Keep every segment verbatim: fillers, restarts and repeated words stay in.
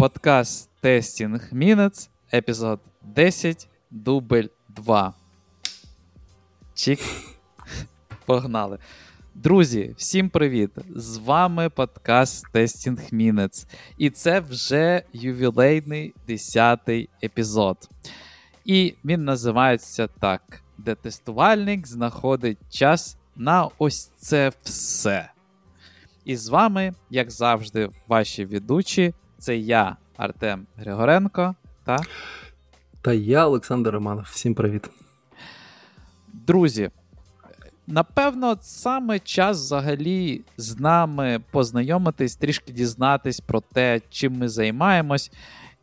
Подкаст Тестінг Мінутс, епізод десять, дубль два. Чік. Погнали. Друзі, всім привіт! З вами подкаст Тестінг Мінутс. І це вже ювілейний десятий епізод. І він називається так, де тестувальник знаходить час на ось це все. І з вами, як завжди, ваші ведучі. Це я, Артем Григоренко, та... Та я, Олександр Романов. Всім привіт. Друзі, напевно, саме час взагалі з нами познайомитись, трішки дізнатись про те, чим ми займаємось,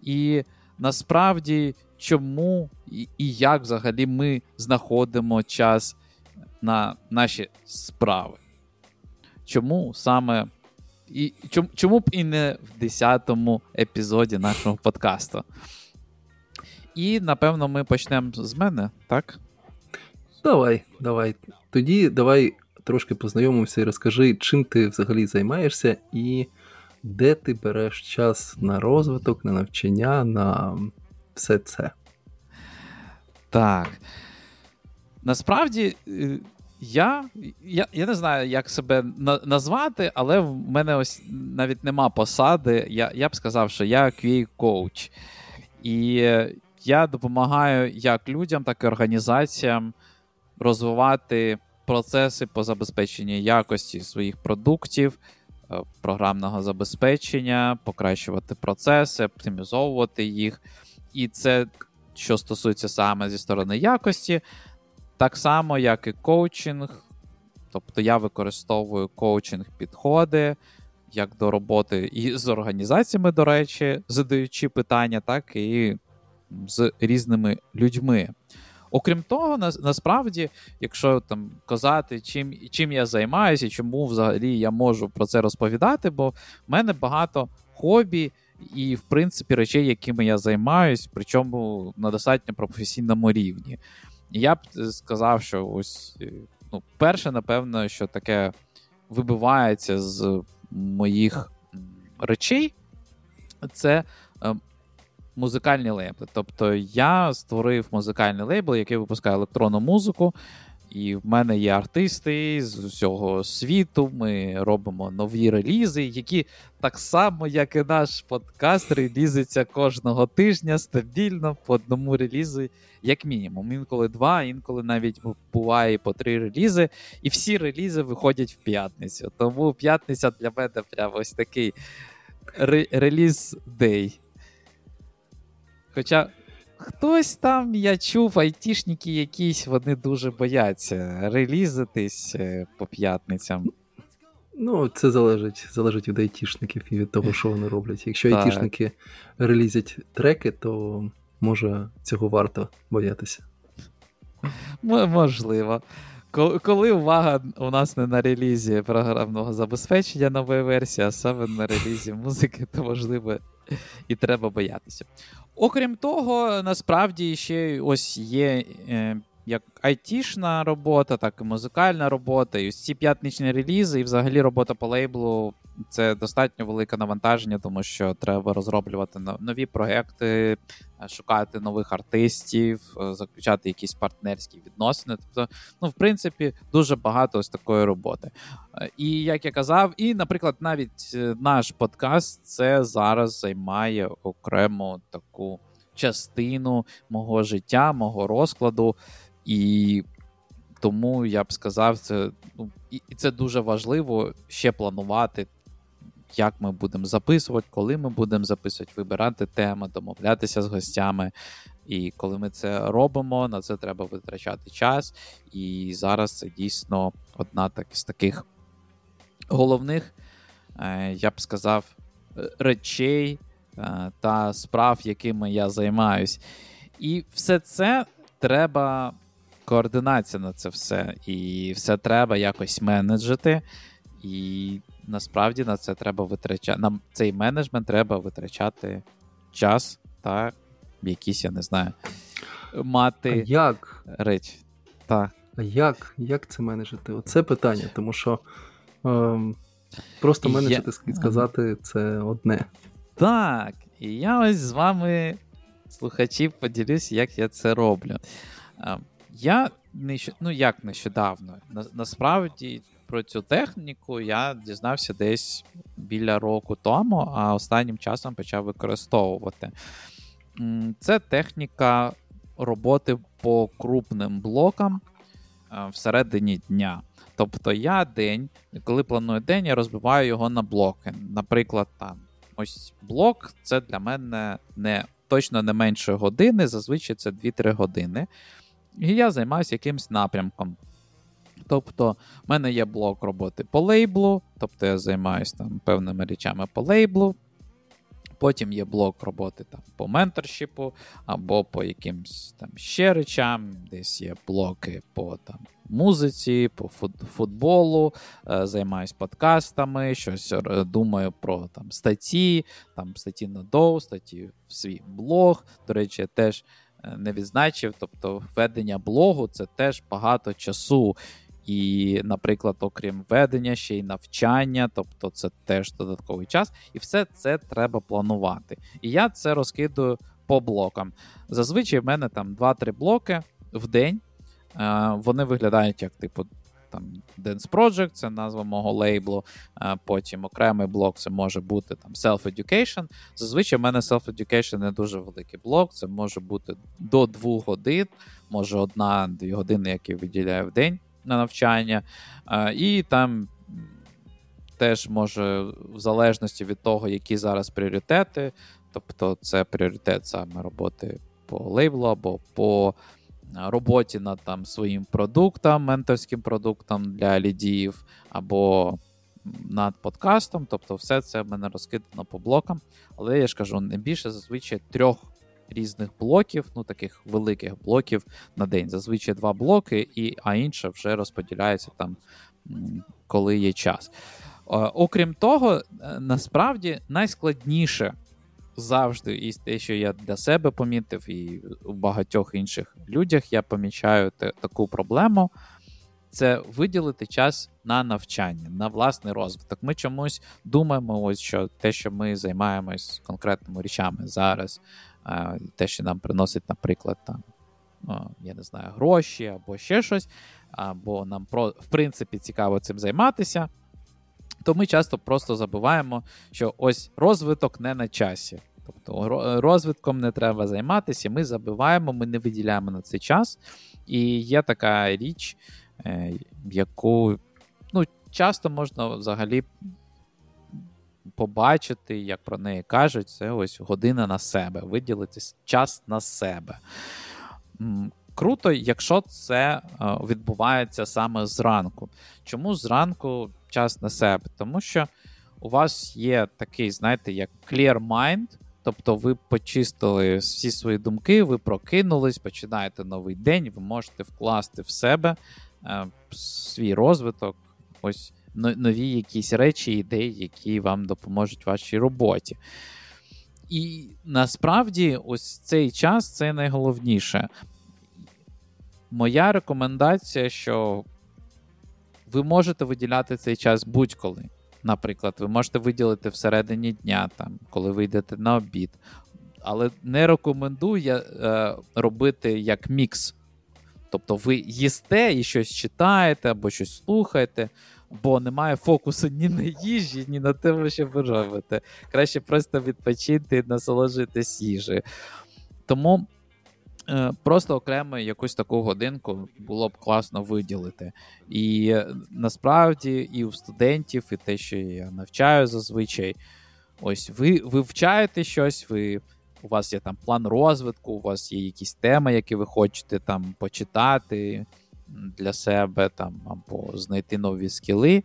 і насправді, чому і як взагалі ми знаходимо час на наші справи. Чому саме... І чому, чому б і не в десятому епізоді нашого подкасту. І, напевно, ми почнемо з мене, так? Давай, давай. Тоді давай трошки познайомимося і розкажи, чим ти взагалі займаєшся і де ти береш час на розвиток, на навчання, на все це. Так. Насправді... Я, я я не знаю, як себе на, назвати, але в мене ось навіть нема посади. Я, я б сказав, що я кю ей-коуч. І я допомагаю як людям, так і організаціям розвивати процеси по забезпеченню якості своїх продуктів, програмного забезпечення, покращувати процеси, оптимізовувати їх. І це, що стосується саме зі сторони якості, так само, як і коучинг, тобто я використовую коучинг-підходи, як до роботи і з організаціями, до речі, задаючи питання, так і з різними людьми. Окрім того, на, насправді, якщо там казати, чим, чим я займаюся і чому взагалі я можу про це розповідати, бо в мене багато хобі і, в принципі, речей, якими я займаюсь, причому на достатньо професійному рівні. Я б сказав, що ось, ну, перше, напевно, що таке вибивається з моїх речей, це е, музикальні лейбли. Тобто я створив музикальний лейбл, який випускає електронну музику, і в мене є артисти з усього світу, ми робимо нові релізи, які так само, як і наш подкаст, релізиться кожного тижня стабільно по одному релізу, як мінімум. Інколи два, інколи навіть буває по три релізи, і всі релізи виходять в п'ятницю. Тому п'ятниця для мене прямо ось такий реліз-дей. Хоча... Хтось там, я чув, айтішники якісь, вони дуже бояться релізитись по п'ятницям. Ну, це залежить, залежить від айтішників і від того, що вони роблять. Якщо так. айтішники релізять треки, то, може, цього варто боятися. М- можливо. Коли увага у нас не на релізі програмного забезпечення нової версії, а саме на релізі музики, то, можливо, і треба боятися. Окрім того, насправді ще ось є е, як айтішна робота, так і музикальна робота, і ось ці п'ятничні релізи, і взагалі робота по лейблу – це достатньо велике навантаження, тому що треба розроблювати нові проекти, шукати нових артистів, заключати якісь партнерські відносини. Тобто, ну, в принципі, дуже багато ось такої роботи. І, як я казав, і, наприклад, навіть наш подкаст це зараз займає окрему таку частину мого життя, мого розкладу, і тому я б сказав, це, ну, і це дуже важливо ще планувати, як ми будемо записувати, коли ми будемо записувати, вибирати теми, домовлятися з гостями. І коли ми це робимо, на це треба витрачати час. І зараз це дійсно одна так, з таких головних, я б сказав, речей та справ, якими я займаюсь. І все це треба координація на це все. І все треба якось менеджити. І насправді на це треба витрачати, на цей менеджмент треба витрачати час та якісь, я не знаю, мати а як? речі. Та. А як? Як це менеджити? Оце питання, тому що ем, просто менеджити, я... сказати, це одне. Так, І я ось з вами, слухачі, поділюсь, як я це роблю. Я нещ... ну, як нещодавно, на... насправді про цю техніку я дізнався десь біля року тому, а останнім часом почав використовувати. Це техніка роботи по крупним блокам всередині дня. Тобто я день, коли планую день, я розбиваю його на блоки. Наприклад, там ось блок, це для мене не, точно не менше години, зазвичай це дві-три години. І я займаюся якимсь напрямком. Тобто в мене є блок роботи по лейблу, тобто я займаюся там певними речами по лейблу. Потім є блок роботи там по менторшіпу або по якимсь там ще речам, десь є блоки по там музиці, по футболу, займаюсь подкастами, щось думаю про там статті, там статті на доу, статті в свій блог. До речі, я теж не відзначив, тобто ведення блогу це теж багато часу. І, наприклад, окрім ведення, ще й навчання, тобто це теж додатковий час. І все це треба планувати. І я це розкидую по блокам. Зазвичай в мене там два-три блоки в день. Вони виглядають як, типу, там Dance Project, це назва мого лейблу. Потім окремий блок, це може бути там Self-Education. Зазвичай в мене Self-Education не дуже великий блок, це може бути до двох годин, може одна-дві години, які виділяю в день на навчання, і там теж може в залежності від того, які зараз пріоритети, тобто це пріоритет саме роботи по лейблу або по роботі над там своїм продуктом, менторським продуктом для лідів, або над подкастом, тобто все це в мене розкидано по блокам, але я ж кажу, не більше зазвичай трьох різних блоків, ну таких великих блоків на день. Зазвичай два блоки, і, а інше вже розподіляється там, коли є час. Окрім того, насправді найскладніше завжди, і те, що я для себе помітив, і у багатьох інших людях я помічаю те, таку проблему, це виділити час на навчання, на власний розвиток. Ми чомусь думаємо, ось що те, що ми займаємось конкретними речами зараз, те, що нам приносить, наприклад, там, я не знаю, гроші або ще щось, або нам, в принципі, цікаво цим займатися, то ми часто просто забуваємо, що ось розвиток не на часі. Тобто розвитком не треба займатися, ми забуваємо, ми не виділяємо на цей час. І є така річ, яку, ну, часто можна взагалі побачити, як про неї кажуть, це ось година на себе, виділити час на себе. Круто, якщо це відбувається саме зранку. Чому зранку час на себе? Тому що у вас є такий, знаєте, як clear mind, тобто ви почистили всі свої думки, ви прокинулись, починаєте новий день, ви можете вкласти в себе свій розвиток, ось нові якісь речі, ідеї, які вам допоможуть в вашій роботі. І насправді ось цей час – це найголовніше. Моя рекомендація, що ви можете виділяти цей час будь-коли. Наприклад, ви можете виділити всередині дня, там, коли ви йдете на обід. Але не рекомендую я, е, робити як мікс. Тобто ви їсте і щось читаєте або щось слухаєте, бо немає фокусу ні на їжі, ні на те, що ви робите. Краще просто відпочити і насолоджитись їжею. Тому е, просто окремо якусь таку годинку було б класно виділити. І насправді і у студентів, і те, що я навчаю зазвичай, ось ви вивчаєте щось, ви... У вас є там план розвитку, у вас є якісь теми, які ви хочете там почитати для себе, там, або знайти нові скіли.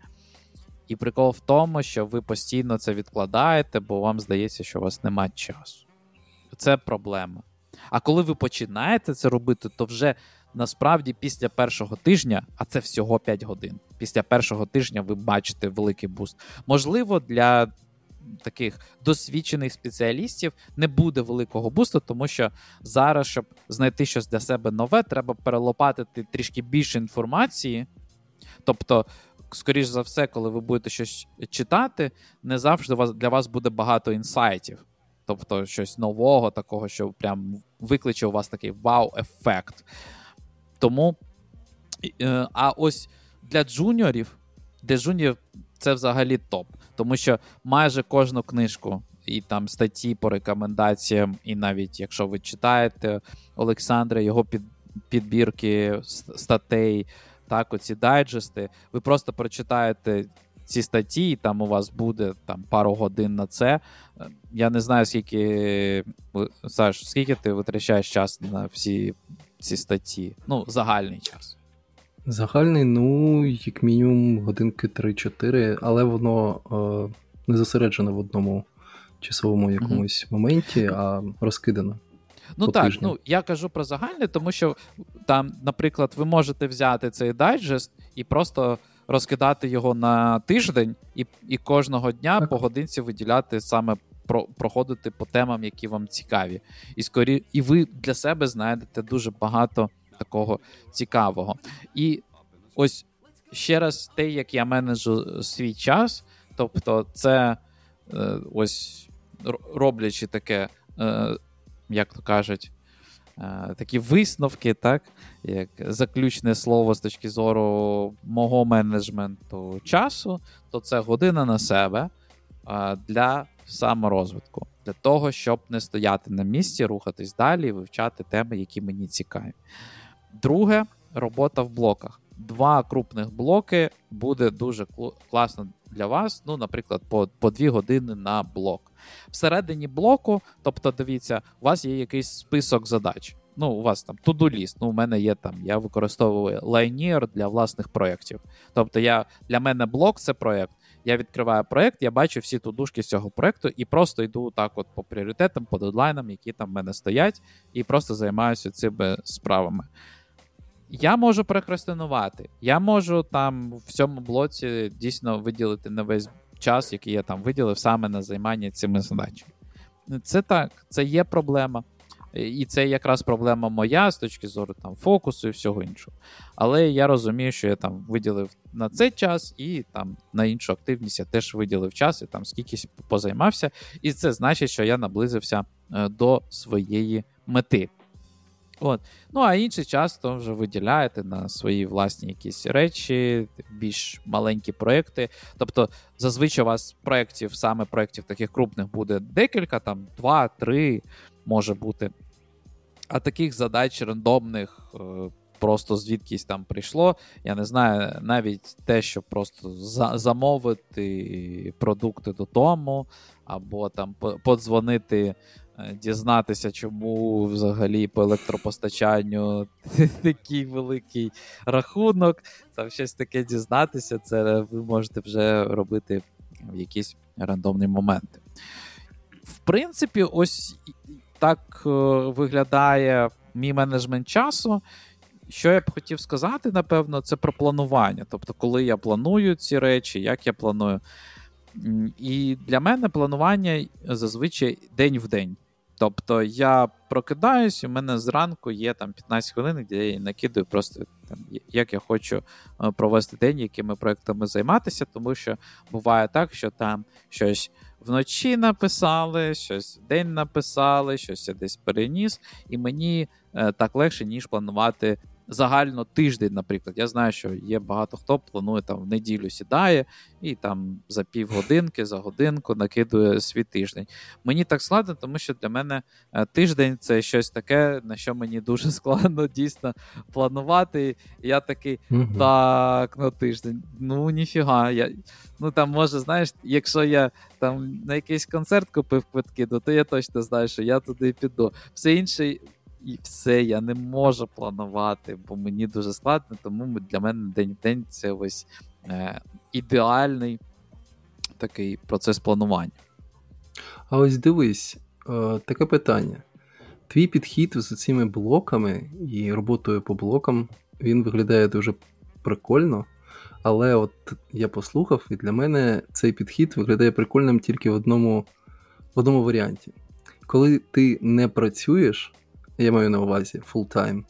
І прикол в тому, що ви постійно це відкладаєте, бо вам здається, що у вас немає часу. Це проблема. А коли ви починаєте це робити, то вже насправді після першого тижня, а це всього п'ять годин, після першого тижня ви бачите великий буст. Можливо, для таких досвідчених спеціалістів не буде великого бусту, тому що зараз, щоб знайти щось для себе нове, треба перелопатити трішки більше інформації. Тобто, скоріш за все, коли ви будете щось читати, не завжди для вас буде багато інсайтів. тобто щось нового, такого, що прям викличе у вас такий вау-ефект. Тому, а ось для джуніорів, для джуніорів це взагалі топ, тому що майже кожну книжку і там статті по рекомендаціям, і навіть якщо ви читаєте Олександра, його під, підбірки статей, так, оці дайджести, ви просто прочитаєте ці статті, і там у вас буде там пару годин на це. Я не знаю, скільки, Саш, скільки ти витрачаєш час на всі ці статті? Ну, загальний час. Загальний, ну, як мінімум годинки три-чотири, але воно е, не зосереджено в одному часовому якомусь mm-hmm. моменті, а розкидано. Ну так, тижні. Ну я кажу про загальне, тому що там, наприклад, ви можете взяти цей дайджест і просто розкидати його на тиждень, і, і кожного дня так. по годинці виділяти саме про, проходити по темам, які вам цікаві. І скорі, і ви для себе знайдете дуже багато такого цікавого. І ось ще раз те, як я менеджу свій час, тобто це е, ось роблячи таке, е, як то кажуть, е, такі висновки, так, як заключне слово з точки зору мого менеджменту часу, то це година на себе е, для саморозвитку, для того, щоб не стояти на місці, рухатись далі і вивчати теми, які мені цікаві. Друге, робота в блоках. Два крупних блоки буде дуже класно для вас, ну, наприклад, по, по дві години на блок. Всередині блоку, тобто, дивіться, у вас є якийсь список задач. Ну, у вас там to-do-list, ну, у мене є там, я використовую Linear для власних проєктів. Тобто, я, для мене блок – це проєкт. Я відкриваю проєкт, я бачу всі тудушки з цього проєкту і просто йду так от по пріоритетам, по дедлайнам, які там в мене стоять, і просто займаюся цими справами. Я можу прокрастинувати, я можу там в цьому блоці дійсно виділити на весь час, який я там виділив, саме на займання цими задачами. Це так, це є проблема. І це якраз проблема моя з точки зору там фокусу і всього іншого. Але я розумію, що я там виділив на цей час і там на іншу активність я теж виділив час і там скількись позаймався. І це значить, що я наблизився до своєї мети. От. Ну, а інший час то вже виділяєте на свої власні якісь речі, більш маленькі проекти. Тобто, зазвичай у вас проєктів, саме проєктів таких крупних буде декілька, там два, три може бути. А таких задач рандомних просто звідкись там прийшло. Я не знаю, навіть те, що просто за- замовити продукти додому, або там подзвонити, дізнатися, чому взагалі по електропостачанню такий великий рахунок, там щось таке дізнатися, це ви можете вже робити в якісь рандомні моменти. В принципі, ось так виглядає мій менеджмент часу. Що я б хотів сказати, напевно, це про планування. Тобто, коли я планую ці речі, як я планую. І для мене планування зазвичай день в день. Тобто я прокидаюсь, у мене зранку є там п'ятнадцять хвилин, де я накидаю просто там, як я хочу провести день, якими проектами займатися, тому що буває так, що там щось вночі написали, щось вдень написали, щось я десь переніс, і мені е, так легше, ніж планувати загально тиждень, наприклад. Я знаю, що є багато хто планує там в неділю сідає і там за півгодинки, за годинку накидує свій тиждень. Мені так складно, тому що для мене тиждень це щось таке, на що мені дуже складно дійсно планувати. І я такий, mm-hmm. так, ну тиждень, ну ніфіга. Я, ну там може, знаєш, якщо я там на якийсь концерт купив квитки, то, то я точно знаю, що я туди піду. Все інше... І все, я не можу планувати, бо мені дуже складно, тому для мене день в день це ось е, ідеальний такий процес планування. А ось дивись, е, таке питання. Твій підхід з цими блоками і роботою по блокам, він виглядає дуже прикольно, але от я послухав, і для мене цей підхід виглядає прикольним тільки в одному, в одному варіанті. Коли ти не працюєш, я маю на увазі фултайм.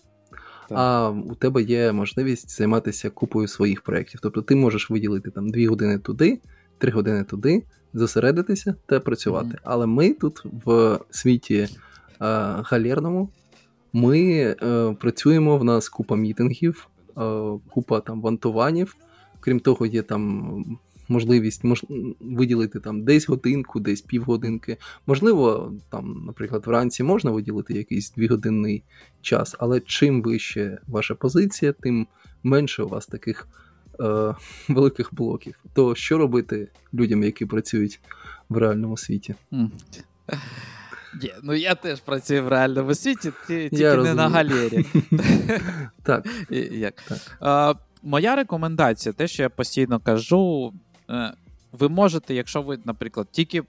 А у тебе є можливість займатися купою своїх проєктів. Тобто ти можеш виділити там дві години туди, три години туди, зосередитися та працювати. Mm-hmm. Але ми тут в світі е, галерному, ми е, працюємо, в нас купа мітингів, е, купа там вантуванів. Крім того, є там можливість мож... виділити там десь годинку, десь півгодинки. Можливо, там, наприклад, вранці можна виділити якийсь двігодинний час, але чим вище ваша позиція, тим менше у вас таких е- великих блоків. То що робити людям, які працюють в реальному світі? Mm. Є, ну я теж працюю в реальному світі, тільки я не розумію. На галері. Так. Моя рекомендація, те, що я постійно кажу, ви можете, якщо ви, наприклад, тільки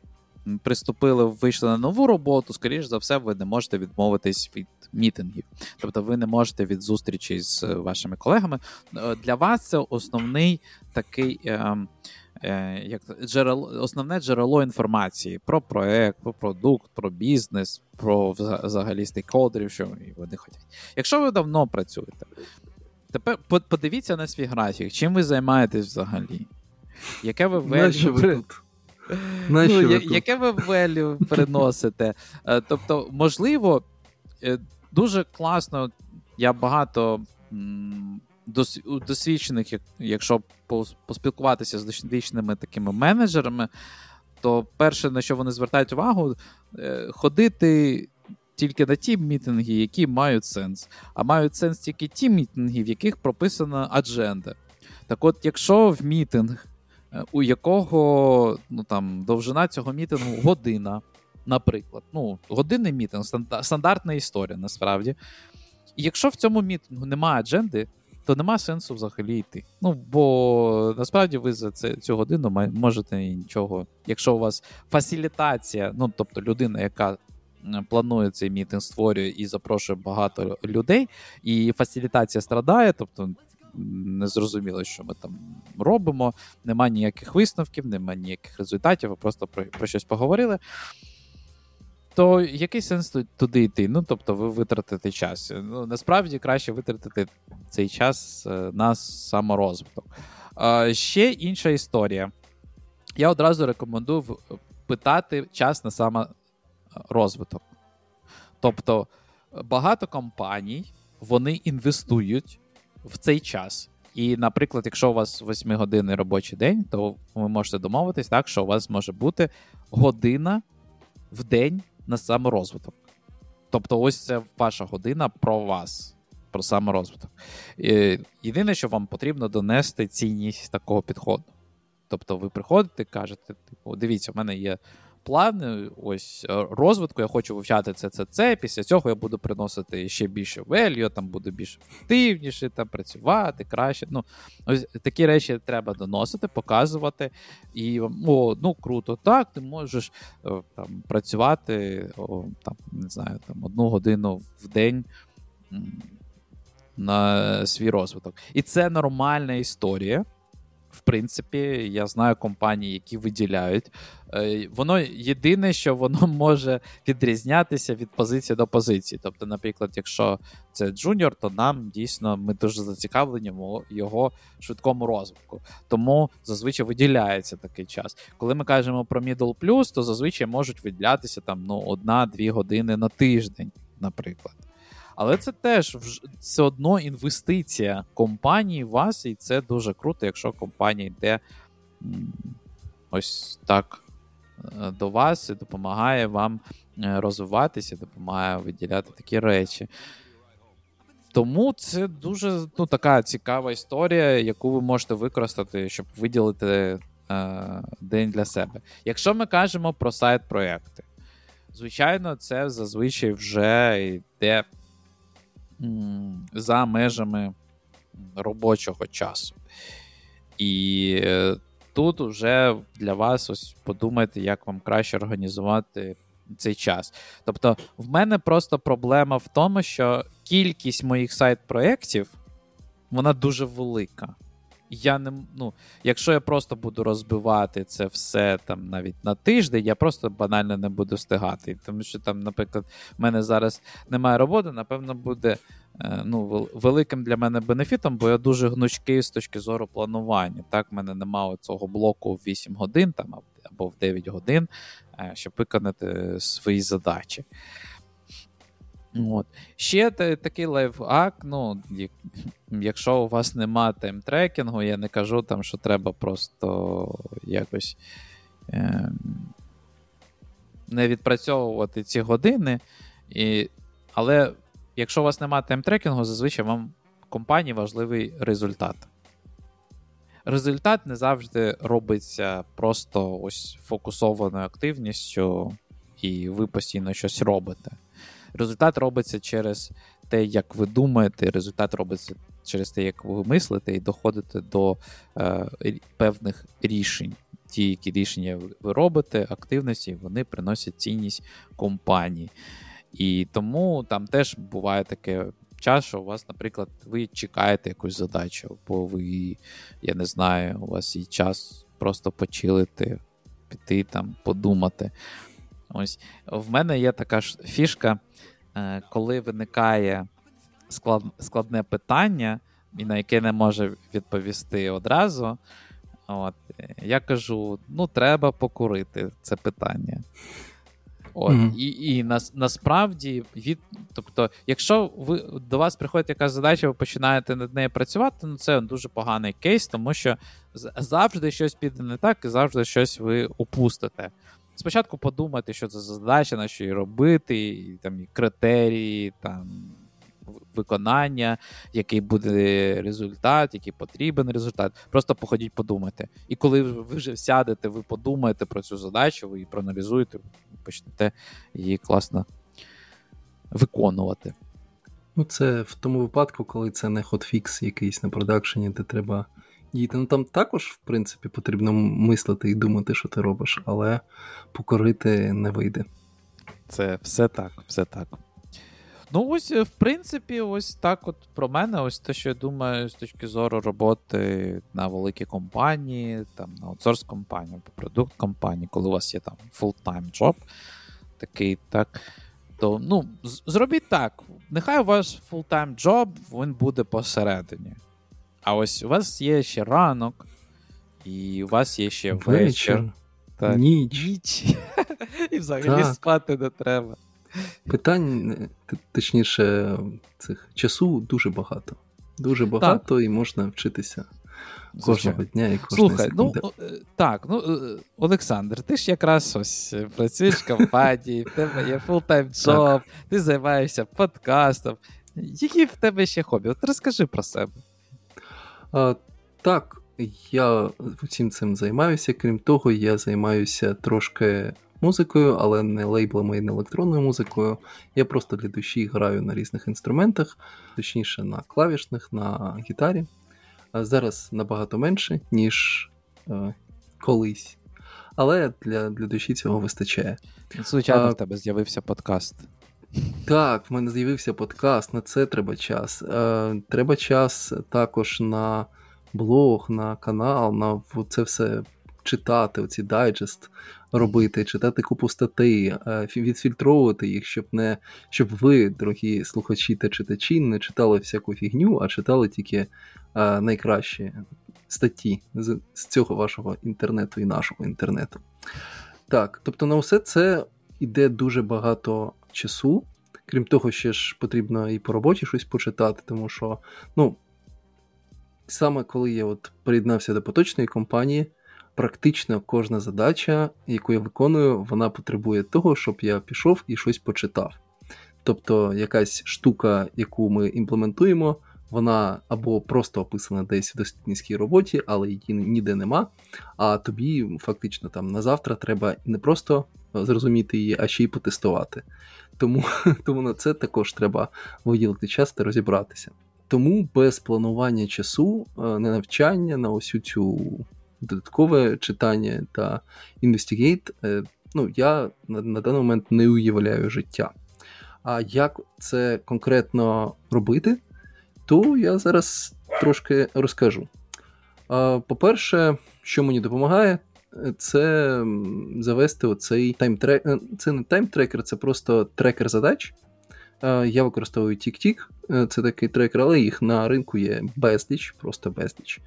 приступили, вийшли на нову роботу, скоріш за все, ви не можете відмовитись від мітингів. Тобто ви не можете від зустрічей з вашими колегами. Для вас це основний такий як джерело, основне джерело інформації про проект, про продукт, про бізнес, про взагалі стейкхолдерів, що вони хочуть. Якщо ви давно працюєте, тепер подивіться на свій графік. Чим ви займаєтесь взагалі? Яке ви велю при... ну, я... Яке ви велю переносите? Тобто, можливо, дуже класно, я багато дос... досвідчених, якщо поспілкуватися з досвідченими такими менеджерами, то перше, на що вони звертають увагу, ходити тільки на ті мітинги, які мають сенс. А мають сенс тільки ті мітинги, в яких прописана адженда. Так от, якщо в мітинг, у якого ну, там, довжина цього мітингу година, наприклад, ну, годинний мітинг, стандартна історія, насправді. І якщо в цьому мітингу немає адженди, то нема сенсу взагалі йти. Ну, бо насправді ви за це, цю годину можете нічого. Якщо у вас фасилітація, ну, тобто людина, яка планує цей мітинг, створює і запрошує багато людей, і фасилітація страдає, тобто не зрозуміло, що ми там робимо, нема ніяких висновків, нема ніяких результатів, а просто про, про щось поговорили, то який сенс туди йти? Ну, тобто ви витратите час. Ну, насправді краще витратити цей час на саморозвиток. А, ще інша історія. Я одразу рекомендую питати час на саморозвиток. Розвиток. Тобто багато компаній, вони інвестують в цей час. І, наприклад, якщо у вас восьмигодинний робочий день, то ви можете домовитись так, що у вас може бути година в день на саморозвиток. Тобто ось це ваша година про вас, про саморозвиток. Єдине, що вам потрібно донести цінність такого підходу. Тобто ви приходите, кажете, типу, дивіться, в мене є план ось розвитку, я хочу вивчати це, це, це, після цього я буду приносити ще більше value, там буду більш ефективніше, там працювати краще. Ну, ось такі речі треба доносити, показувати, і о, ну, круто, так, ти можеш там працювати, о, там, не знаю, там одну годину в день на свій розвиток. І це нормальна історія. В принципі, я знаю компанії, які виділяють. Воно єдине, що воно може відрізнятися від позиції до позиції. Тобто, наприклад, якщо це джуніор, то нам дійсно, ми дуже зацікавлені в його швидкому розвитку. Тому зазвичай виділяється такий час. Коли ми кажемо про middle plus, то зазвичай можуть виділятися там, ну, одна-дві години на тиждень, наприклад. Але це теж все одно інвестиція компанії в вас, і це дуже круто, якщо компанія йде ось так до вас і допомагає вам розвиватися, допомагає виділяти такі речі. Тому це дуже ну, така цікава історія, яку ви можете використати, щоб виділити е, день для себе. Якщо ми кажемо про сайт-проєкти, звичайно, це зазвичай вже йде за межами робочого часу. І тут вже для вас ось подумайте, як вам краще організувати цей час. Тобто в мене просто проблема в тому, що кількість моїх сайт-проєктів, вона дуже велика. я не, ну, якщо я просто буду розбивати це все там навіть на тиждень, я просто банально не буду встигати. Тому що там, наприклад, в мене зараз немає роботи, напевно, буде ну, великим для мене бенефітом, бо я дуже гнучкий з точки зору планування. Так, в мене немає цього блоку в вісім годин там, або в дев'ять годин, щоб виконати свої задачі. От. Ще такий лайфхак, ну, якщо у вас немає таймтрекінгу, я не кажу там, що треба просто якось е- не відпрацьовувати ці години, і, але якщо у вас немає таймтрекінгу, зазвичай вам в компанії важливий результат. Результат не завжди робиться просто ось фокусованою активністю, і ви постійно щось робите. Результат робиться через те, як ви думаєте, результат робиться через те, як ви мислите і доходите до е, певних рішень. Ті, які рішення ви робите, активності, вони приносять цінність компанії. І тому там теж буває таке час, що у вас, наприклад, ви чекаєте якусь задачу, бо ви, я не знаю, у вас є час просто почилити, піти там, подумати. Ось в мене є така ж фішка, коли виникає склад, складне питання, і на яке не може відповісти одразу. От, я кажу: ну, треба покурити це питання. От, mm-hmm. І, і на, насправді, від, тобто, якщо ви, до вас приходить якась задача, ви починаєте над нею працювати, ну це дуже поганий кейс, тому що завжди щось піде не так і завжди щось ви упустите. Спочатку подумати, що це за задача, на що її робити, і, там, і критерії, там, виконання, який буде результат, який потрібен результат. Просто походіть подумати. І коли ви вже сядете, ви подумаєте про цю задачу, ви її проаналізуєте, почнете її класно виконувати. Ну, це в тому випадку, коли це не хотфікс якийсь на продакшені, де треба... Дійти, ну там також, в принципі, потрібно мислити і думати, що ти робиш, але покорити не вийде. Це все так, все так. Ну ось, в принципі, ось так от про мене, ось те, що я думаю з точки зору роботи на великій компанії, там, на аутсорс-компанії, по продукт-компанії, коли у вас є там фулл-тайм-джоб, такий, так, то, ну, зробіть так, нехай ваш фулл-тайм-джоб, він буде посередині. А ось у вас є ще ранок, і у вас є ще вечір, вечір так, ніч. ніч. І взагалі так. Спати не треба. Питань, точніше, цих часу дуже багато. Дуже багато, так. І можна вчитися кожного Слухай. дня і кожного Слухай, секунди. Ну, так, ну, Олександр, ти ж якраз ось працюєш в компанії, в тебе є фулл-тайм-джоб, ти займаєшся подкастом. Які в тебе ще хобі? От розкажи про себе. А, так, я всім цим займаюся. Крім того, я займаюся трошки музикою, але не лейблами і не електронною музикою. Я просто для душі граю на різних інструментах, точніше на клавішних, на гітарі. А зараз набагато менше, ніж е, колись. Але для, для душі цього вистачає. Звичайно, а, в тебе з'явився подкаст. Так, в мене з'явився подкаст, на це треба час. Е, треба час також на блог, на канал, на це все читати, оці дайджест робити, читати купу статей, е, відфільтровувати їх, щоб не, щоб ви, дорогі слухачі та читачі, не читали всяку фігню, а читали тільки е, найкращі статті з, з цього вашого інтернету і нашого інтернету. Так, тобто на усе це іде дуже багато часу. Крім того, ще ж потрібно і по роботі щось почитати, тому що, ну, саме коли я от приєднався до поточної компанії, практично кожна задача, яку я виконую, вона потребує того, щоб я пішов і щось почитав. Тобто якась штука, яку ми імплементуємо, вона або просто описана десь в дослідницькій роботі, але її ніде нема, а тобі фактично там на завтра треба не просто зрозуміти її, а ще й потестувати. Тому, тому на це також треба виділити час та розібратися. Тому без планування часу на навчання, на ось цю додаткове читання та інвестигейт, ну, я на, на даний момент не уявляю життя. А як це конкретно робити, то я зараз трошки розкажу. По-перше, що мені допомагає, це завести оцей таймтрекер. Це не таймтрекер, це просто трекер задач. Я використовую TickTick, це такий трекер, але їх на ринку є безліч, просто безліч.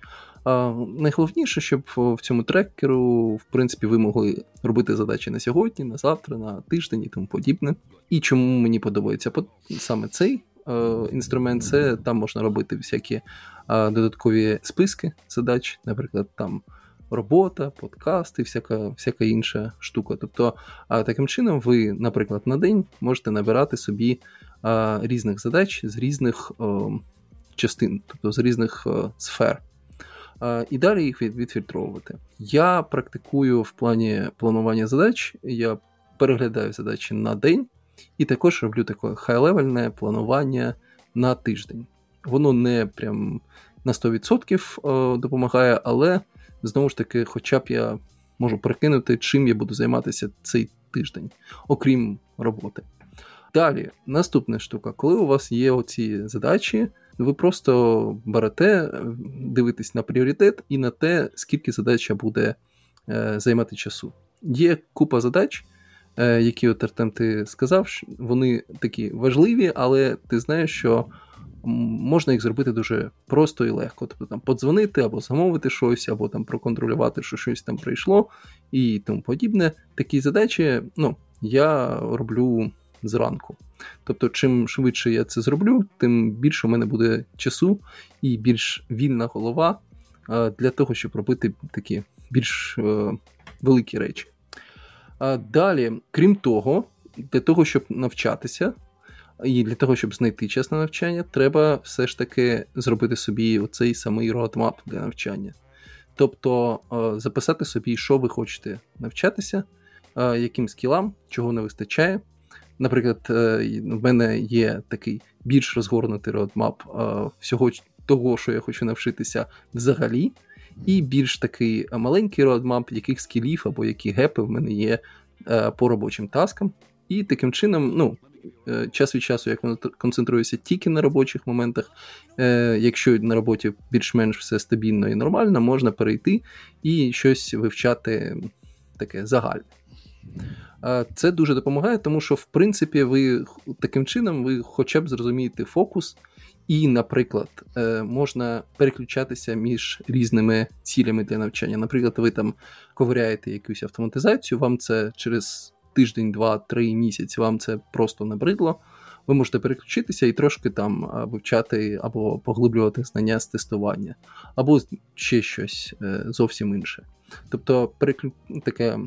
Найголовніше, щоб в цьому трекеру, в принципі, ви могли робити задачі на сьогодні, на завтра, на тиждень і тому подібне. І чому мені подобається саме цей інструмент, це там можна робити всякі додаткові списки задач, наприклад, там робота, подкасти, всяка, всяка інша штука. Тобто, таким чином ви, наприклад, на день можете набирати собі різних задач з різних частин, тобто з різних сфер. І далі їх відфільтровувати. Я практикую в плані планування задач, я переглядаю задачі на день і також роблю таке хай-левельне планування на тиждень. Воно не прям на сто відсотків допомагає, але знову ж таки, хоча б я можу прикинути, чим я буду займатися цей тиждень, окрім роботи. Далі, наступна штука. Коли у вас є оці задачі, ви просто берете, дивитесь на пріоритет і на те, скільки задача буде займати часу. Є купа задач, які, от, Артем, ти сказав, вони такі важливі, але ти знаєш, що можна їх зробити дуже просто і легко. Тобто там подзвонити, або замовити щось, або там проконтролювати, що щось там прийшло і тому подібне. Такі задачі, ну, я роблю зранку. Тобто, чим швидше я це зроблю, тим більше в мене буде часу і більш вільна голова для того, щоб робити такі більш великі речі. Далі, крім того, для того, щоб навчатися, і для того, щоб знайти час на навчання, треба все ж таки зробити собі оцей самий роадмап для навчання. Тобто записати собі, що ви хочете навчатися, яким скілам, чого не вистачає. Наприклад, в мене є такий більш розгорнутий роадмап всього того, що я хочу навчитися взагалі, і більш такий маленький роадмап, яких скілів або які гепи в мене є по робочим таскам. І таким чином, ну, час від часу я концентруюся тільки на робочих моментах. Якщо на роботі більш-менш все стабільно і нормально, можна перейти і щось вивчати таке загальне. Це дуже допомагає, тому що, в принципі, ви таким чином ви хоча б зрозумієте фокус і, наприклад, можна переключатися між різними цілями для навчання. Наприклад, ви там ковиряєте якусь автоматизацію, вам це через тиждень, два, три місяці, вам це просто набридло. Ви можете переключитися і трошки там вивчати або поглиблювати знання з тестування, або ще щось зовсім інше. Тобто, переклю... таке...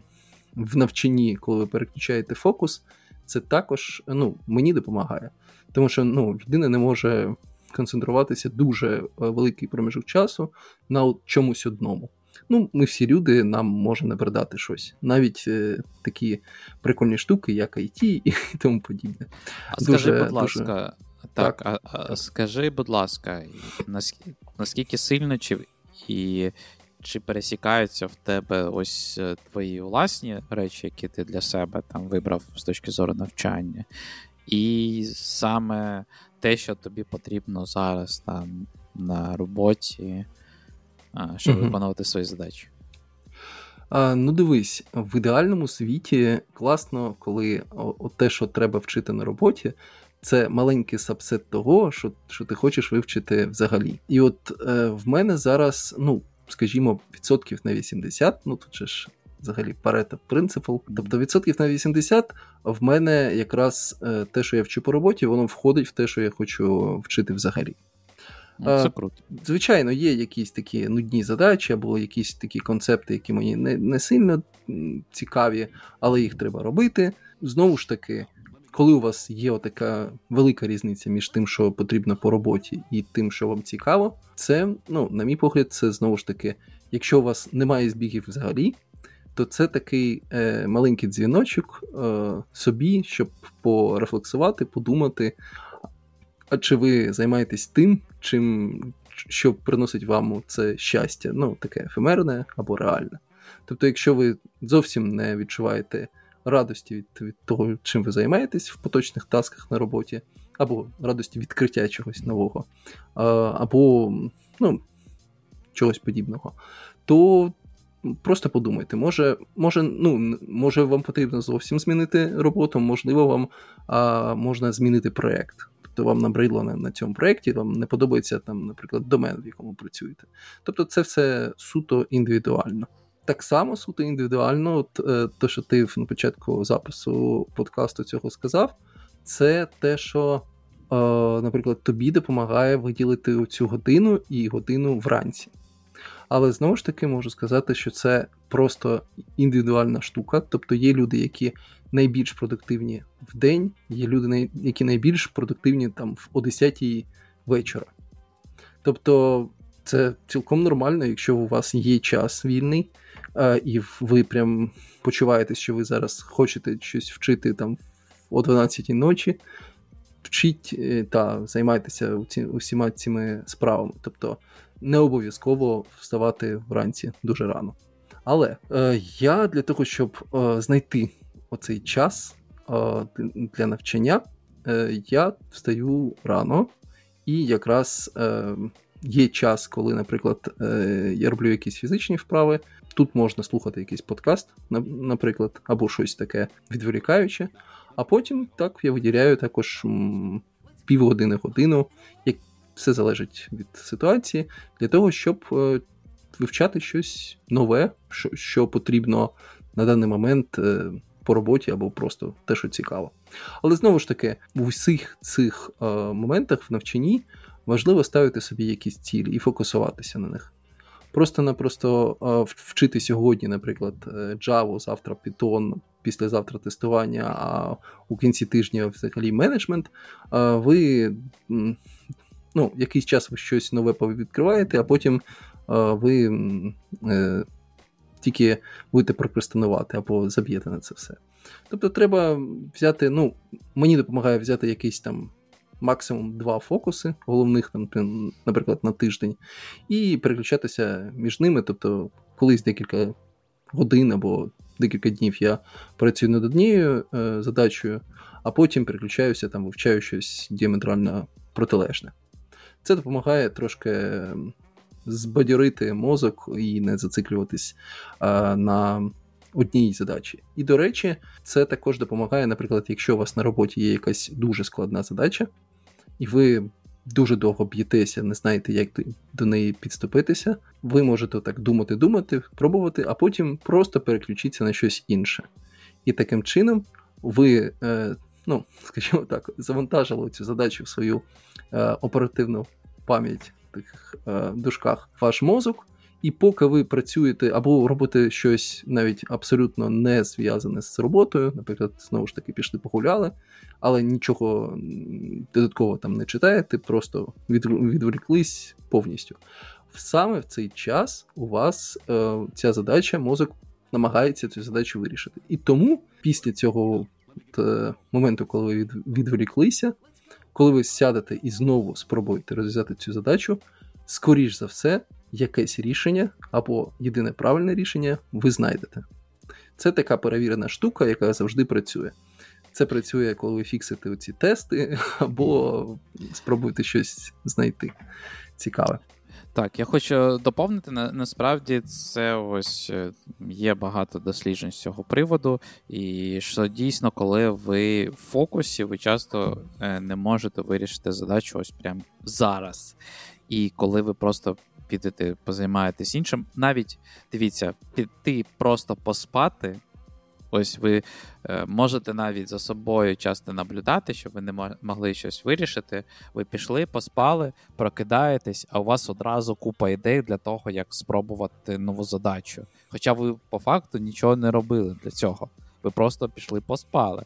в навчанні, коли ви переключаєте фокус, це також, ну, мені допомагає. Тому що, ну, людина не може концентруватися дуже великий проміжок часу на чомусь одному. Ну, ми всі люди, нам може не передати щось. Навіть е, такі прикольні штуки, як ай ті і тому подібне. А дуже, скажи, будь ласка, дуже... так, так, а, так. скажи, будь ласка, наскільки, наскільки сильно чи... і чи пересікаються в тебе ось твої власні речі, які ти для себе там вибрав з точки зору навчання, і саме те, що тобі потрібно зараз там на роботі, щоб mm-hmm. виконувати свої задачі? А, ну дивись, в ідеальному світі класно, коли те, що треба вчити на роботі, це маленький сабсет того, що, що ти хочеш вивчити взагалі. І от е, в мене зараз, ну, скажімо, відсотків на вісімдесят, ну тут же ж взагалі Парето принципал, тобто відсотків на вісімдесят в мене якраз те, що я вчу по роботі, воно входить в те, що я хочу вчити взагалі. Це круто. Звичайно, є якісь такі нудні задачі або якісь такі концепти, які мені не, не сильно цікаві, але їх треба робити. Знову ж таки, коли у вас є отака велика різниця між тим, що потрібно по роботі, і тим, що вам цікаво, це, ну, на мій погляд, це, знову ж таки, якщо у вас немає збігів взагалі, то це такий е, маленький дзвіночок е, собі, щоб порефлексувати, подумати, а чи ви займаєтесь тим, чим, що приносить вам це щастя, ну, таке ефемерне або реальне. Тобто, якщо ви зовсім не відчуваєте радості від, від того, чим ви займаєтесь в поточних тасках на роботі, або радості відкриття чогось нового, або, ну, чогось подібного, то просто подумайте, може, може, ну, може вам потрібно зовсім змінити роботу, можливо, вам а, можна змінити проєкт. Тобто вам набридло на, на цьому проєкті, вам не подобається, там, наприклад, домен, в якому працюєте. Тобто це все суто індивідуально. Так само суто індивідуально, от, те, що ти на початку запису подкасту цього сказав, це те, що, е, наприклад, тобі допомагає виділити цю годину і годину вранці. Але, знову ж таки, можу сказати, що це просто індивідуальна штука. Тобто є люди, які найбільш продуктивні в день, є люди, які найбільш продуктивні там о десятій вечора. Тобто це цілком нормально, якщо у вас є час вільний, і ви прям почуваєте, що ви зараз хочете щось вчити там о дванадцятій ночі, вчіть та займайтеся усіма цими справами. Тобто не обов'язково вставати вранці дуже рано. Але е, я для того, щоб е, знайти оцей час е, для навчання, е, я встаю рано, і якраз е, є час, коли, наприклад, е, я роблю якісь фізичні вправи, тут можна слухати якийсь подкаст, наприклад, або щось таке відволікаюче, а потім так я виділяю також м, півгодини-годину, як все залежить від ситуації, для того, щоб е, вивчати щось нове, що, що потрібно на даний момент е, по роботі або просто те, що цікаво. Але знову ж таки, в усіх цих е, моментах в навчанні важливо ставити собі якісь цілі і фокусуватися на них. Просто-напросто е, вчити сьогодні, наприклад, Java, завтра Python, післязавтра тестування, а у кінці тижня взагалі менеджмент, е, ви... Ну, якийсь час ви щось нове відкриваєте, а потім а, ви е, тільки будете прокрастинувати або заб'єте на це все. Тобто треба взяти, ну, мені допомагає взяти якийсь там максимум два фокуси, головних, там, наприклад, на тиждень, і переключатися між ними. Тобто колись декілька годин або декілька днів я працюю над однією е, задачею, а потім переключаюся, там, вивчаю щось діаметрально протилежне. Це допомагає трошки збадьорити мозок і не зациклюватись а, на одній задачі. І, до речі, це також допомагає, наприклад, якщо у вас на роботі є якась дуже складна задача, і ви дуже довго б'єтеся, не знаєте, як до неї підступитися, ви можете так думати-думати, пробувати, а потім просто переключитися на щось інше. І таким чином ви... Е, Ну, скажімо так, завантажили цю задачу в свою е, оперативну пам'ять в таких е, дужках ваш мозок, і поки ви працюєте або робите щось навіть абсолютно не зв'язане з роботою, наприклад, знову ж таки пішли погуляли, але нічого додатково там не читаєте, просто відволіклись повністю. Саме в цей час у вас е, ця задача, мозок намагається цю задачу вирішити. І тому після цього моменту, коли ви відволіклися, коли ви сядете і знову спробуєте розв'язати цю задачу, скоріш за все, якесь рішення або єдине правильне рішення ви знайдете. Це така перевірена штука, яка завжди працює. Це працює, коли ви фіксите оці тести або спробуєте щось знайти цікаве. Так, я хочу доповнити, на, насправді це ось є багато досліджень з цього приводу, і що дійсно, коли ви в фокусі, ви часто не можете вирішити задачу ось прямо зараз. І коли ви просто підете, позаймаєтесь іншим, навіть, дивіться, піти просто поспати, ось ви можете навіть за собою часто наблюдати, що ви не могли щось вирішити. Ви пішли, поспали, прокидаєтесь, а у вас одразу купа ідей для того, як спробувати нову задачу. Хоча ви по факту нічого не робили для цього. Ви просто пішли, поспали.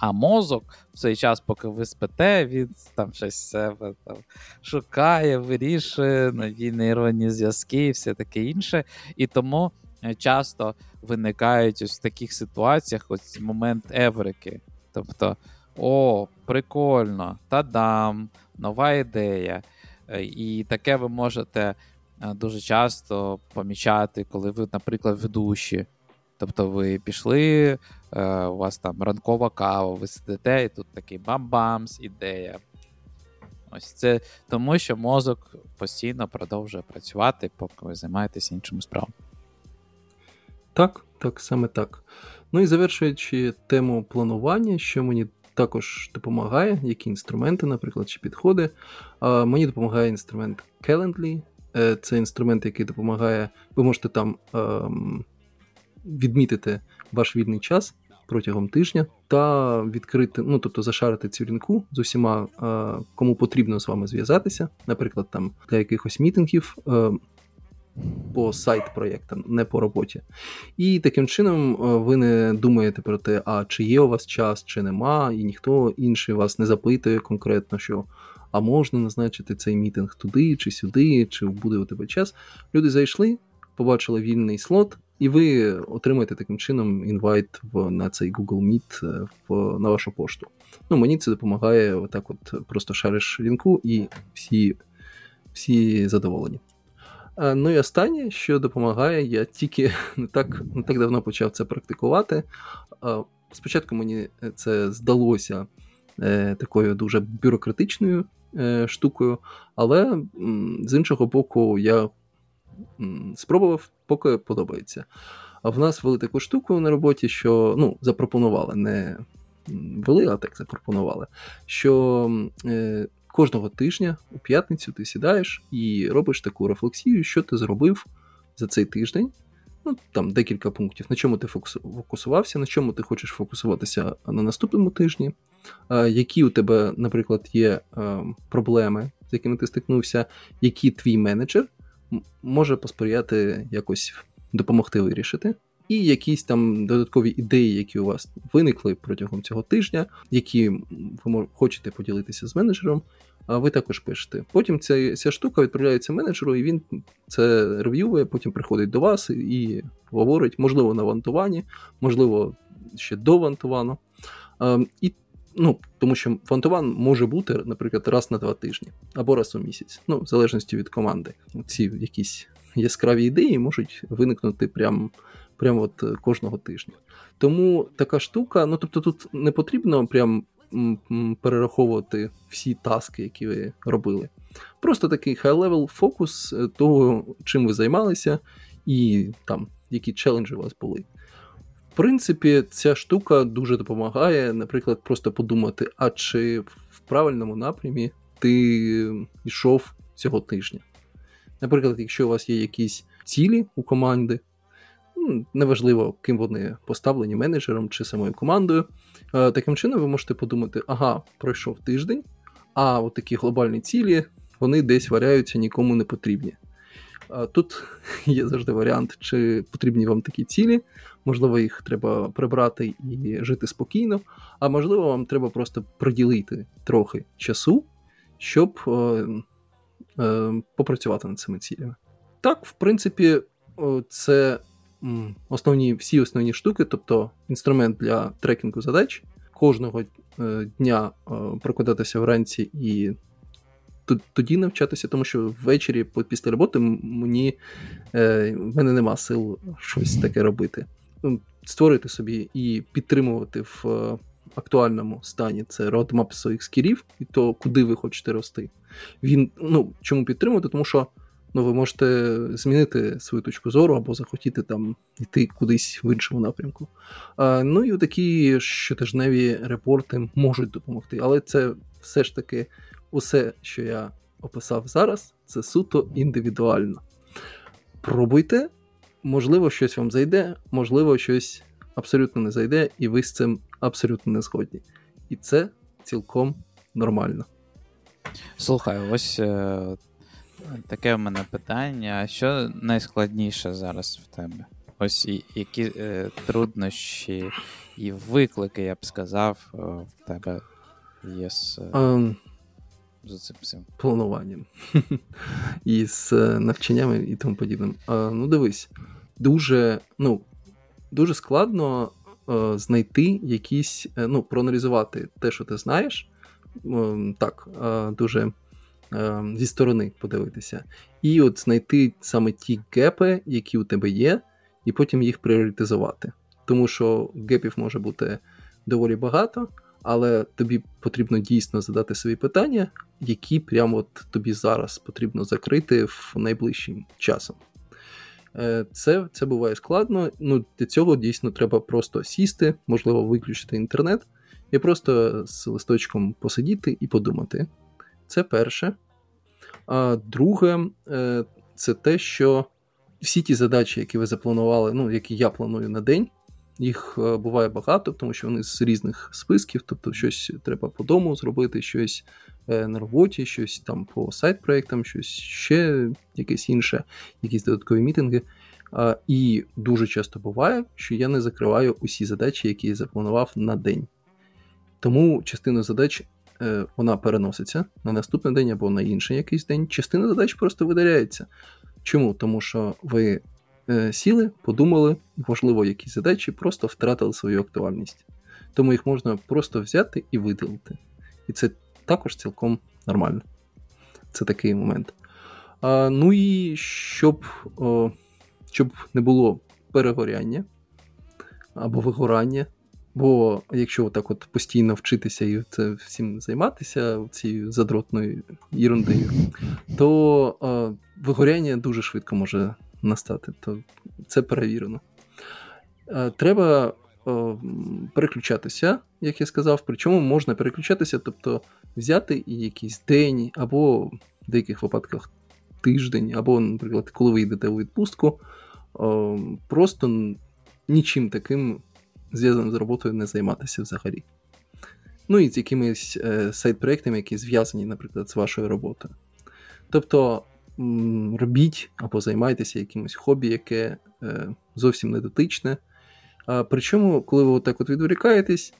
А мозок в цей час, поки ви спите, він там щось себе там шукає, вирішує, нові нейронні зв'язки і все таке інше. І тому... часто виникають ось в таких ситуаціях ось момент еврики. Тобто, о, прикольно, та-дам, нова ідея. І таке ви можете дуже часто помічати, коли ви, наприклад, в душі. Тобто ви пішли, у вас там ранкова кава, ви сидите, і тут такий бам-бамс, ідея. Ось це тому, що мозок постійно продовжує працювати, поки ви займаєтеся іншими справами. Так, так, саме так. Ну і завершуючи тему планування, що мені також допомагає, які інструменти, наприклад, чи підходи. Мені допомагає інструмент Calendly. Це інструмент, який допомагає, ви можете там відмітити ваш вільний час протягом тижня та відкрити, ну, тобто зашарити цю лінку з усіма, кому потрібно з вами зв'язатися, наприклад, там для якихось мітингів по сайт-проєктам, не по роботі. І таким чином ви не думаєте про те, а чи є у вас час, чи нема, і ніхто інший вас не запитує конкретно, що а можна назначити цей мітинг туди, чи сюди, чи буде у тебе час. Люди зайшли, побачили вільний слот, і ви отримаєте таким чином інвайт в, на цей Google Meet в, на вашу пошту. Ну, мені це допомагає, отак от просто шариш лінку, і всі, всі задоволені. Ну і останнє, що допомагає, я тільки не так, не так давно почав це практикувати. Спочатку мені це здалося такою дуже бюрократичною штукою, але з іншого боку я спробував, поки подобається. А в нас ввели таку штуку на роботі, що, ну, запропонували, не ввели, а так запропонували, що кожного тижня у п'ятницю ти сідаєш і робиш таку рефлексію, що ти зробив за цей тиждень. Ну, там декілька пунктів, на чому ти фокусувався, на чому ти хочеш фокусуватися на наступному тижні, які у тебе, наприклад, є проблеми, з якими ти стикнувся, які твій менеджер може посприяти якось допомогти вирішити, і якісь там додаткові ідеї, які у вас виникли протягом цього тижня, які ви хочете поділитися з менеджером, а ви також пишете. Потім ця, ця штука відправляється менеджеру, і він це рев'ює, потім приходить до вас і говорить, можливо, на вантуванні, можливо, ще до вантувану. А, і, ну, тому що вантуван може бути, наприклад, раз на два тижні, або раз у місяць, ну, в залежності від команди. Ці якісь яскраві ідеї можуть виникнути прямо прям от кожного тижня. Тому така штука, ну, тобто тут не потрібно прям перераховувати всі таски, які ви робили. Просто такий хай-левел фокус того, чим ви займалися, і там, які челенджі у вас були. В принципі, ця штука дуже допомагає, наприклад, просто подумати, а чи в правильному напрямі ти йшов цього тижня. Наприклад, якщо у вас є якісь цілі у команди, неважливо, ким вони поставлені, менеджером чи самою командою, таким чином ви можете подумати, ага, пройшов тиждень, а от такі глобальні цілі, вони десь варяються, нікому не потрібні. Тут є завжди варіант, чи потрібні вам такі цілі, можливо, їх треба прибрати і жити спокійно, а можливо, вам треба просто приділити трохи часу, щоб е, е, попрацювати над цими цілями. Так, в принципі, це основні, всі основні штуки, тобто інструмент для трекінгу задач, кожного дня прокидатися вранці і тоді навчатися, тому що ввечері після роботи мені, в мене нема сил щось таке робити. Створити собі і підтримувати в актуальному стані це roadmap своїх скілів і то, куди ви хочете рости. Він, ну, чому підтримувати? Тому що, ну, ви можете змінити свою точку зору або захотіти там йти кудись в іншому напрямку. А, ну і такі щотижневі репорти можуть допомогти. Але це все ж таки усе, що я описав зараз, це суто індивідуально. Пробуйте, можливо, щось вам зайде, можливо, щось абсолютно не зайде, і ви з цим абсолютно не згодні. І це цілком нормально. Слухай, ось... Таке в мене питання. Що найскладніше зараз в тебе? Ось які е, труднощі і виклики, я б сказав, в тебе є з, um, з цим всім? Плануванням. І з навчаннями і тому подібним. А, ну, дивись, дуже, ну, дуже складно е, знайти якісь, е, ну, проаналізувати те, що ти знаєш. Е, так, е, дуже... зі сторони подивитися. І от знайти саме ті гепи, які у тебе є, і потім їх пріоритизувати. Тому що гепів може бути доволі багато, але тобі потрібно дійсно задати свої питання, які прямо от тобі зараз потрібно закрити в найближчим часом. Це, це буває складно, ну, для цього дійсно треба просто сісти, можливо, виключити інтернет і просто з листочком посидіти і подумати. Це перше. А друге, це те, що всі ті задачі, які ви запланували, ну, які я планую на день, їх буває багато, тому що вони з різних списків, тобто щось треба по дому зробити, щось на роботі, щось там по сайт-проєктам, щось ще якесь інше, якісь додаткові мітинги. І дуже часто буває, що я не закриваю усі задачі, які я запланував на день. Тому частина задач, вона переноситься на наступний день або на інший якийсь день. Частина задач просто видаляється. Чому? Тому що ви сіли, подумали, можливо, якісь задачі просто втратили свою актуальність. Тому їх можна просто взяти і видалити. І це також цілком нормально. Це такий момент. А, ну і щоб, о, щоб не було перегоряння або вигорання, бо якщо так от постійно вчитися і це всім займатися, цією задротною ерундою, то о, вигоряння дуже швидко може настати, то це перевірено. Треба о, переключатися, як я сказав, причому можна переключатися, тобто взяти і якийсь день, або в деяких випадках тиждень, або, наприклад, коли ви йдете у відпустку, о, просто нічим таким зв'язаним з роботою не займатися взагалі. Ну і з якимись е, сайт-проєктами, які зв'язані, наприклад, з вашою роботою. Тобто робіть або займайтеся якимось хобі, яке е, зовсім не дотичне. А, причому, коли ви отак от відволікаєтесь,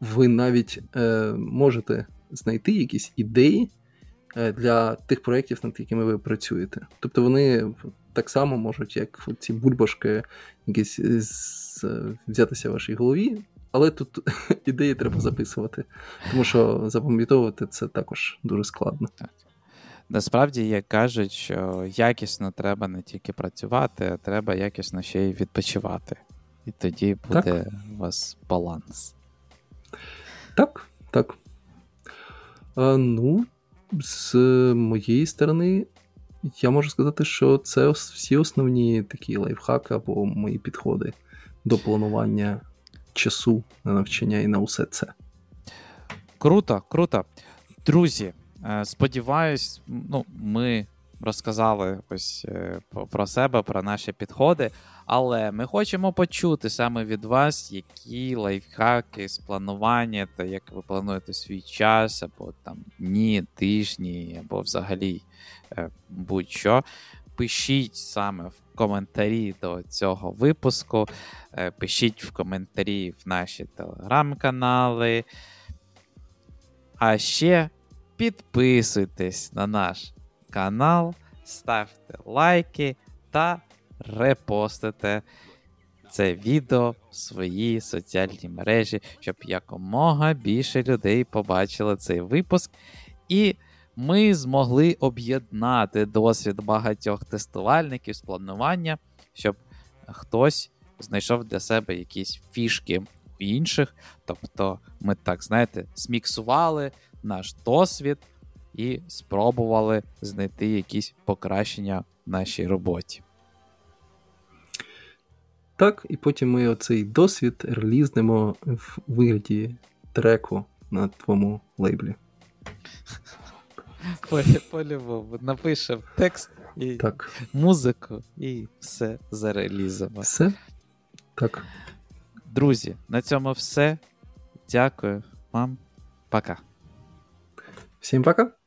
ви навіть е, можете знайти якісь ідеї е, для тих проєктів, над якими ви працюєте. Тобто вони так само можуть, як ці бульбашки, якісь з, взятися в вашій голові, але тут ідеї треба записувати, тому що запам'ятовувати це також дуже складно. Насправді, як кажуть, що якісно треба не тільки працювати, а треба якісно ще й відпочивати. І тоді буде так. У вас баланс. Так, так. А, ну, з моєї сторони, я можу сказати, що це всі основні такі лайфхаки або мої підходи до планування часу на навчання і на усе це. Круто, круто. Друзі, сподіваюсь, ну, ми розказали ось про себе, про наші підходи, але ми хочемо почути саме від вас, які лайфхаки з планування, та як ви плануєте свій час, або там дні, тижні, або взагалі будь-що. Пишіть саме в коментарі до цього випуску, пишіть в коментарі в наші телеграм-канали, а ще підписуйтесь на наш канал, ставте лайки та репостите це відео в свої соціальні мережі, щоб якомога більше людей побачили цей випуск. І ми змогли об'єднати досвід багатьох тестувальників з планування, щоб хтось знайшов для себе якісь фішки у інших. Тобто ми так, знаєте, зміксували наш досвід і спробували знайти якісь покращення в нашій роботі. Так, і потім ми оцей досвід релізнемо в вигляді треку на твоєму лейблі. По-любому. Напишемо текст і так. Музику, і все зарелізимо. Все? Так. Друзі, на цьому все. Дякую вам. Пока. Всім пока.